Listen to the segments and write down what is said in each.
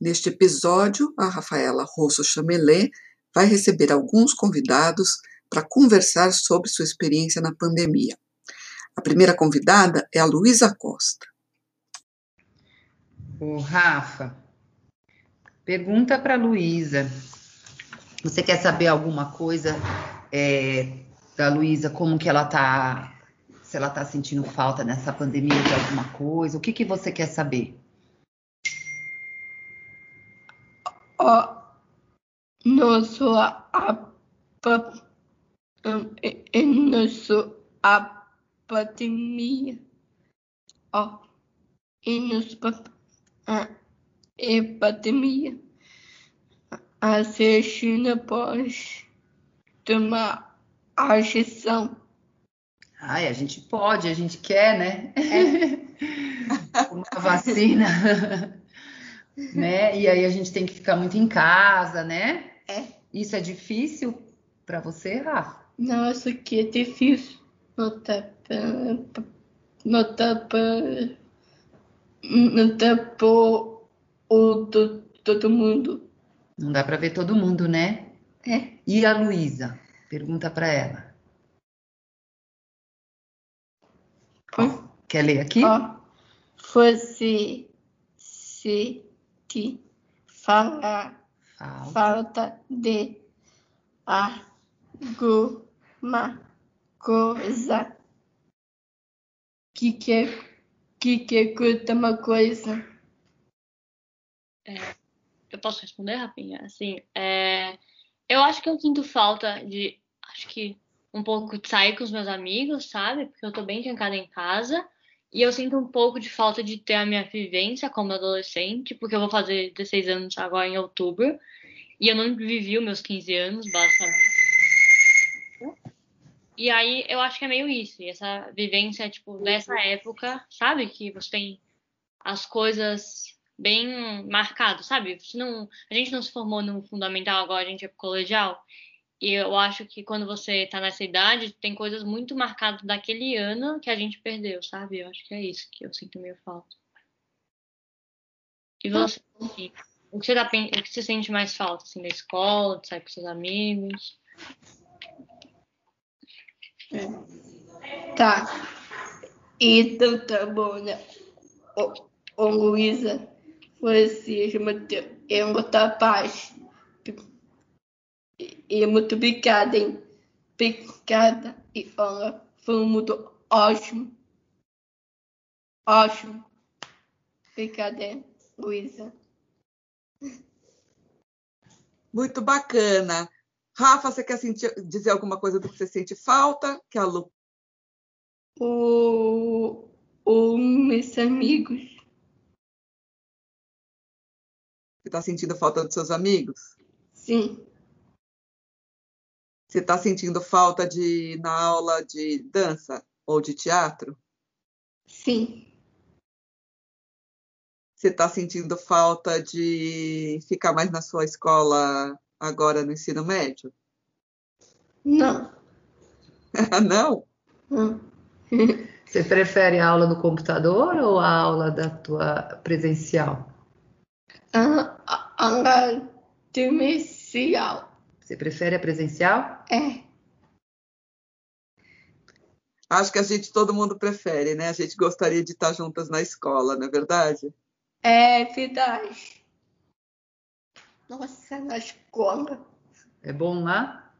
Neste episódio, a Rafaela Rosso Chamelet vai receber alguns convidados para conversar sobre sua experiência na pandemia. A primeira convidada é a Luísa Costa. Ô, Rafa, pergunta para a Luísa. Você quer saber alguma coisa da Luísa, como que ela está, se ela está sentindo falta nessa pandemia de alguma coisa? O que você quer saber? Nossa pandemia. Pandemia. A China pode tomar ação. Ai, a gente pode, a gente quer, né? Uma vacina. Né? E aí a gente tem que ficar muito em casa, né? Isso é difícil para você, Rafa? Nossa, que é difícil. Todo mundo. Não dá para ver todo mundo, né? E a Luísa? Pergunta para ela. Quer ler aqui? Você sente falta de alguma coisa? Que curta uma coisa? Eu posso responder, Rafinha? Assim, eu acho que eu sinto falta de, acho que um pouco de sair com os meus amigos, sabe? Porque eu tô bem trancada em casa. E eu sinto um pouco de falta de ter a minha vivência como adolescente, porque eu vou fazer 16 anos agora em outubro. E eu não vivi os meus 15 anos, basicamente. E aí, eu acho que é meio isso. Essa vivência, tipo, dessa época, sabe? Que você tem as coisas bem marcadas, sabe? A gente não se formou no fundamental, agora a gente é pro colegial. E eu acho que quando você tá nessa idade, tem coisas muito marcadas daquele ano que a gente perdeu, sabe? Eu acho que é isso que eu sinto meio falta. E você, assim, o que você sente mais falta, assim, da escola, de sair com seus amigos? Tá. Então tá bom, né? Ô Luísa, você é muita paz. E muito obrigada, hein? Obrigada. E olha, foi muito ótimo. Ótimo. Obrigada, hein, Luísa? Muito bacana. Rafa, você quer dizer alguma coisa do que você sente falta? Que a Lu... meus amigos. Você está sentindo falta dos seus amigos? Sim. Você está sentindo falta na aula de dança ou de teatro? Sim. Você está sentindo falta de ficar mais na sua escola agora no ensino médio? Não. Não? Não. Você prefere a aula no computador ou a aula da tua presencial? A aula presencial. Você prefere a presencial? Acho que todo mundo prefere, né? A gente gostaria de estar juntas na escola, não é verdade? É verdade. Nossa, na escola. É bom lá?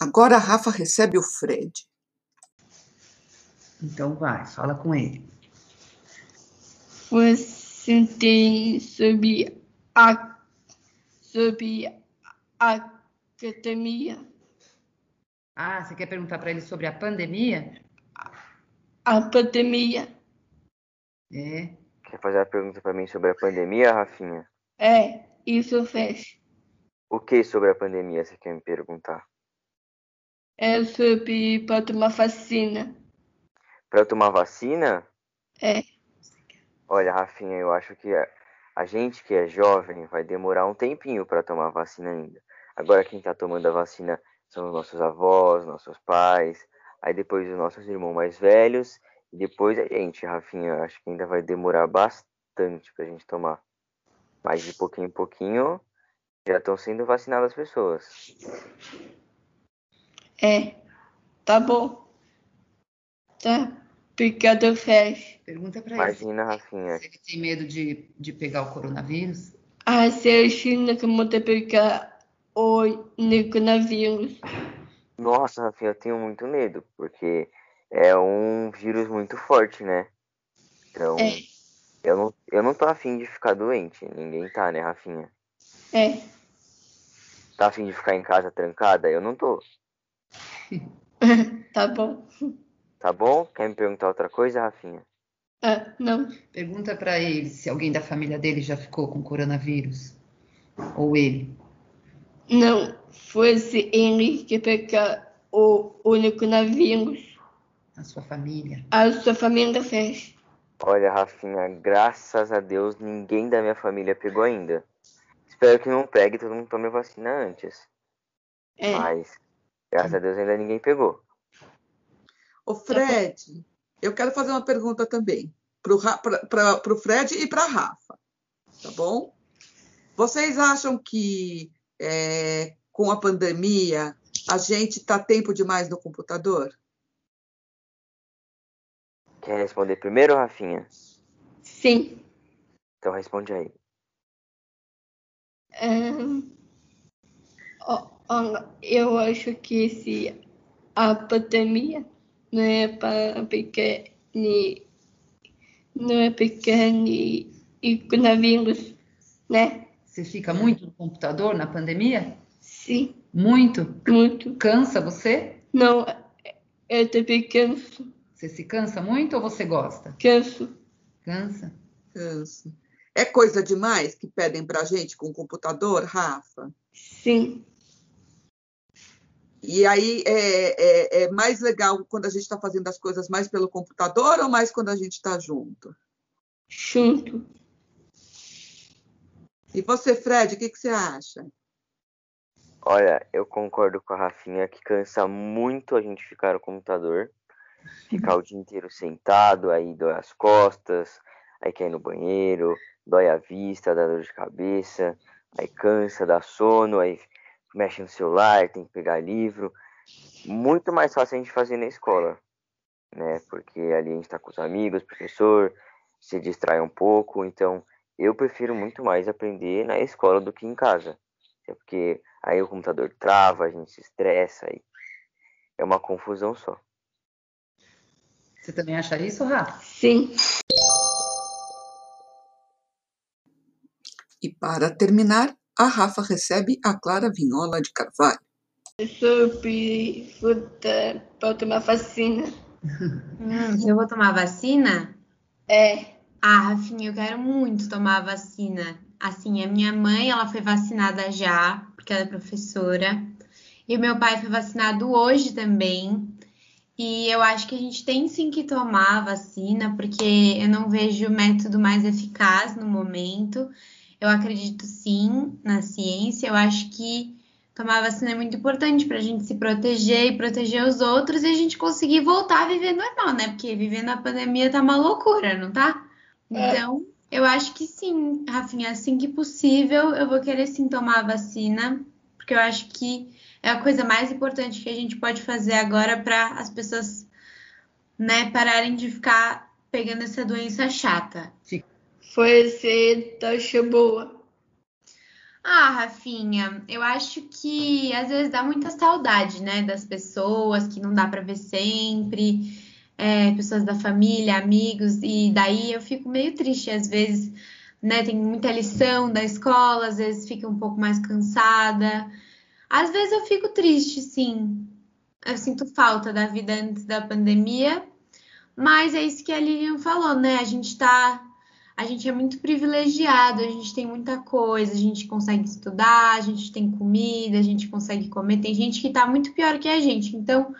Agora a Rafa recebe o Fred. Então vai, fala com ele. Você tem sobre a academia. Você quer perguntar para ele sobre a pandemia? A pandemia. Quer fazer a pergunta para mim sobre a pandemia, Rafinha? Isso fez. O que sobre a pandemia você quer me perguntar? É sobre para tomar vacina. Para tomar vacina? Olha, Rafinha, eu acho que a gente que é jovem vai demorar um tempinho para tomar a vacina ainda. Agora quem está tomando a vacina são os nossos avós, nossos pais, aí depois os nossos irmãos mais velhos, e depois a gente, Rafinha, acho que ainda vai demorar bastante pra gente tomar. Mas de pouquinho em pouquinho já estão sendo vacinadas as pessoas. É, tá bom. Tá, obrigado, Fez. Pergunta pra ele. Imagina, Rafinha. Você que tem medo de pegar o coronavírus? Ah, se eu que vou pegar o coronavírus. Nossa, Rafinha, eu tenho muito medo, porque é um vírus muito forte, né? Então, eu não tô afim de ficar doente. Ninguém tá, né, Rafinha? É. Tá afim de ficar em casa trancada? Eu não tô. Tá bom. Tá bom? Quer me perguntar outra coisa, Rafinha? Ah, não. Pergunta pra ele se alguém da família dele já ficou com coronavírus. Ou ele. Não, foi ele que pegou o único coronavírus. A sua família. A sua família fez. Olha, Rafinha, graças a Deus, ninguém da minha família pegou ainda. Espero que não pegue, todo mundo tome a vacina antes. É. Mas, graças a Deus, ainda ninguém pegou. Ô, Fred, eu quero fazer uma pergunta também. Pro Fred e pra Rafa. Tá bom? Vocês acham que com a pandemia a gente tá tempo demais no computador? Quer responder primeiro, Rafinha? Sim. Então responde aí. Eu acho que se a pandemia não é pequena e coronavírus, né? Você fica muito no computador na pandemia? Sim. Muito? Muito. Cansa você? Não, eu também canso. Você se cansa muito ou você gosta? Canso. Cansa? Canso. É coisa demais que pedem pra gente com o computador, Rafa? Sim. E aí é mais legal quando a gente está fazendo as coisas mais pelo computador ou mais quando a gente está junto? Junto. E você, Fred, o que você acha? Olha, eu concordo com a Rafinha que cansa muito a gente ficar no computador. Ficar o dia inteiro sentado, aí dói as costas, aí quer ir no banheiro, dói a vista, dá dor de cabeça, aí cansa, dá sono, aí mexe no celular, tem que pegar livro. Muito mais fácil a gente fazer na escola, né? Porque ali a gente tá com os amigos, professor, se distrai um pouco. Então, eu prefiro muito mais aprender na escola do que em casa. É porque aí o computador trava, a gente se estressa, aí é uma confusão só. Você também acha isso, Rafa? Sim. E para terminar, a Rafa recebe a Clara Vinhola de Carvalho. Eu sou para tomar vacina. Eu vou tomar vacina? É. Ah, Rafinha, eu quero muito tomar a vacina. Assim, a minha mãe, ela foi vacinada já, porque ela é professora. E o meu pai foi vacinado hoje também. E eu acho que a gente tem sim que tomar a vacina, porque eu não vejo o método mais eficaz no momento. Eu acredito, sim, na ciência. Eu acho que tomar vacina é muito importante para a gente se proteger e proteger os outros e a gente conseguir voltar a viver normal, né? Porque viver na pandemia tá uma loucura, não tá? Então, eu acho que sim, Rafinha. Assim que possível, eu vou querer, sim, tomar a vacina. Porque eu acho que é a coisa mais importante que a gente pode fazer agora para as pessoas, né, pararem de ficar pegando essa doença chata. Sim. Foi ser taxa boa. Ah, Rafinha, eu acho que às vezes dá muita saudade, né? Das pessoas que não dá pra ver sempre, pessoas da família, amigos, e daí eu fico meio triste às vezes, né? Tem muita lição da escola, às vezes fica um pouco mais cansada. Às vezes eu fico triste, sim. Eu sinto falta da vida antes da pandemia, mas é isso que a Lilian falou, né? A gente é muito privilegiado, a gente tem muita coisa, a gente consegue estudar, a gente tem comida, a gente consegue comer. Tem gente que tá muito pior que a gente. Então,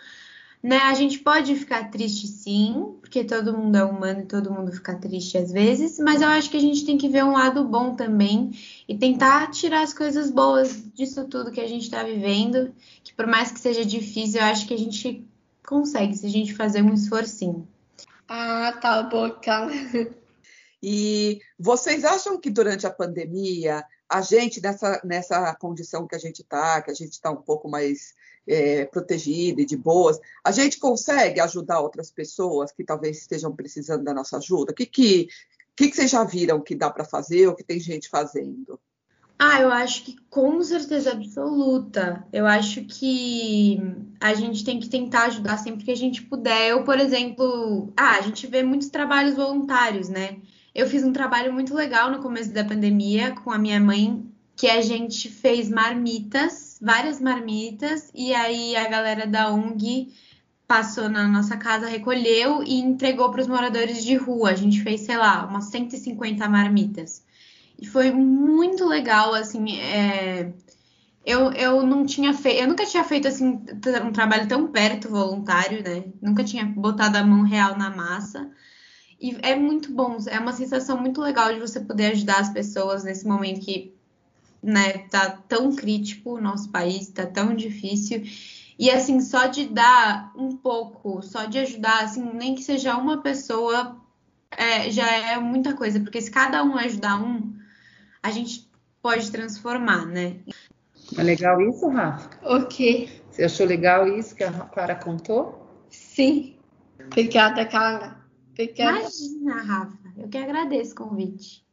né, a gente pode ficar triste sim, porque todo mundo é humano e todo mundo fica triste às vezes, mas eu acho que a gente tem que ver um lado bom também e tentar tirar as coisas boas disso tudo que a gente tá vivendo, que por mais que seja difícil, eu acho que a gente consegue se a gente fazer um esforcinho. Ah, tá bom, tá. E vocês acham que durante a pandemia, a gente nessa condição que a gente está, um pouco mais protegida e de boas, a gente consegue ajudar outras pessoas que talvez estejam precisando da nossa ajuda? O que vocês já viram que dá para fazer ou que tem gente fazendo? Ah, eu acho que com certeza absoluta. Eu acho que a gente tem que tentar ajudar sempre que a gente puder. Eu, por exemplo, a gente vê muitos trabalhos voluntários, né? Eu fiz um trabalho muito legal no começo da pandemia com a minha mãe, que a gente fez marmitas, várias marmitas, e aí a galera da ONG passou na nossa casa, recolheu e entregou para os moradores de rua. A gente fez, sei lá, umas 150 marmitas. E foi muito legal, assim, eu nunca tinha feito, assim, um trabalho tão perto, voluntário, né? Nunca tinha botado a mão real na massa. E é muito bom, é uma sensação muito legal de você poder ajudar as pessoas nesse momento que, né, tá tão crítico o nosso país, tá tão difícil. E, assim, só de dar um pouco, só de ajudar, assim, nem que seja uma pessoa, já é muita coisa. Porque se cada um ajudar um, a gente pode transformar, né? É legal isso, Rafa? Ok. Você achou legal isso que a Clara contou? Sim. Obrigada, Clara. Obrigada. Imagina, Rafa. Eu que agradeço o convite.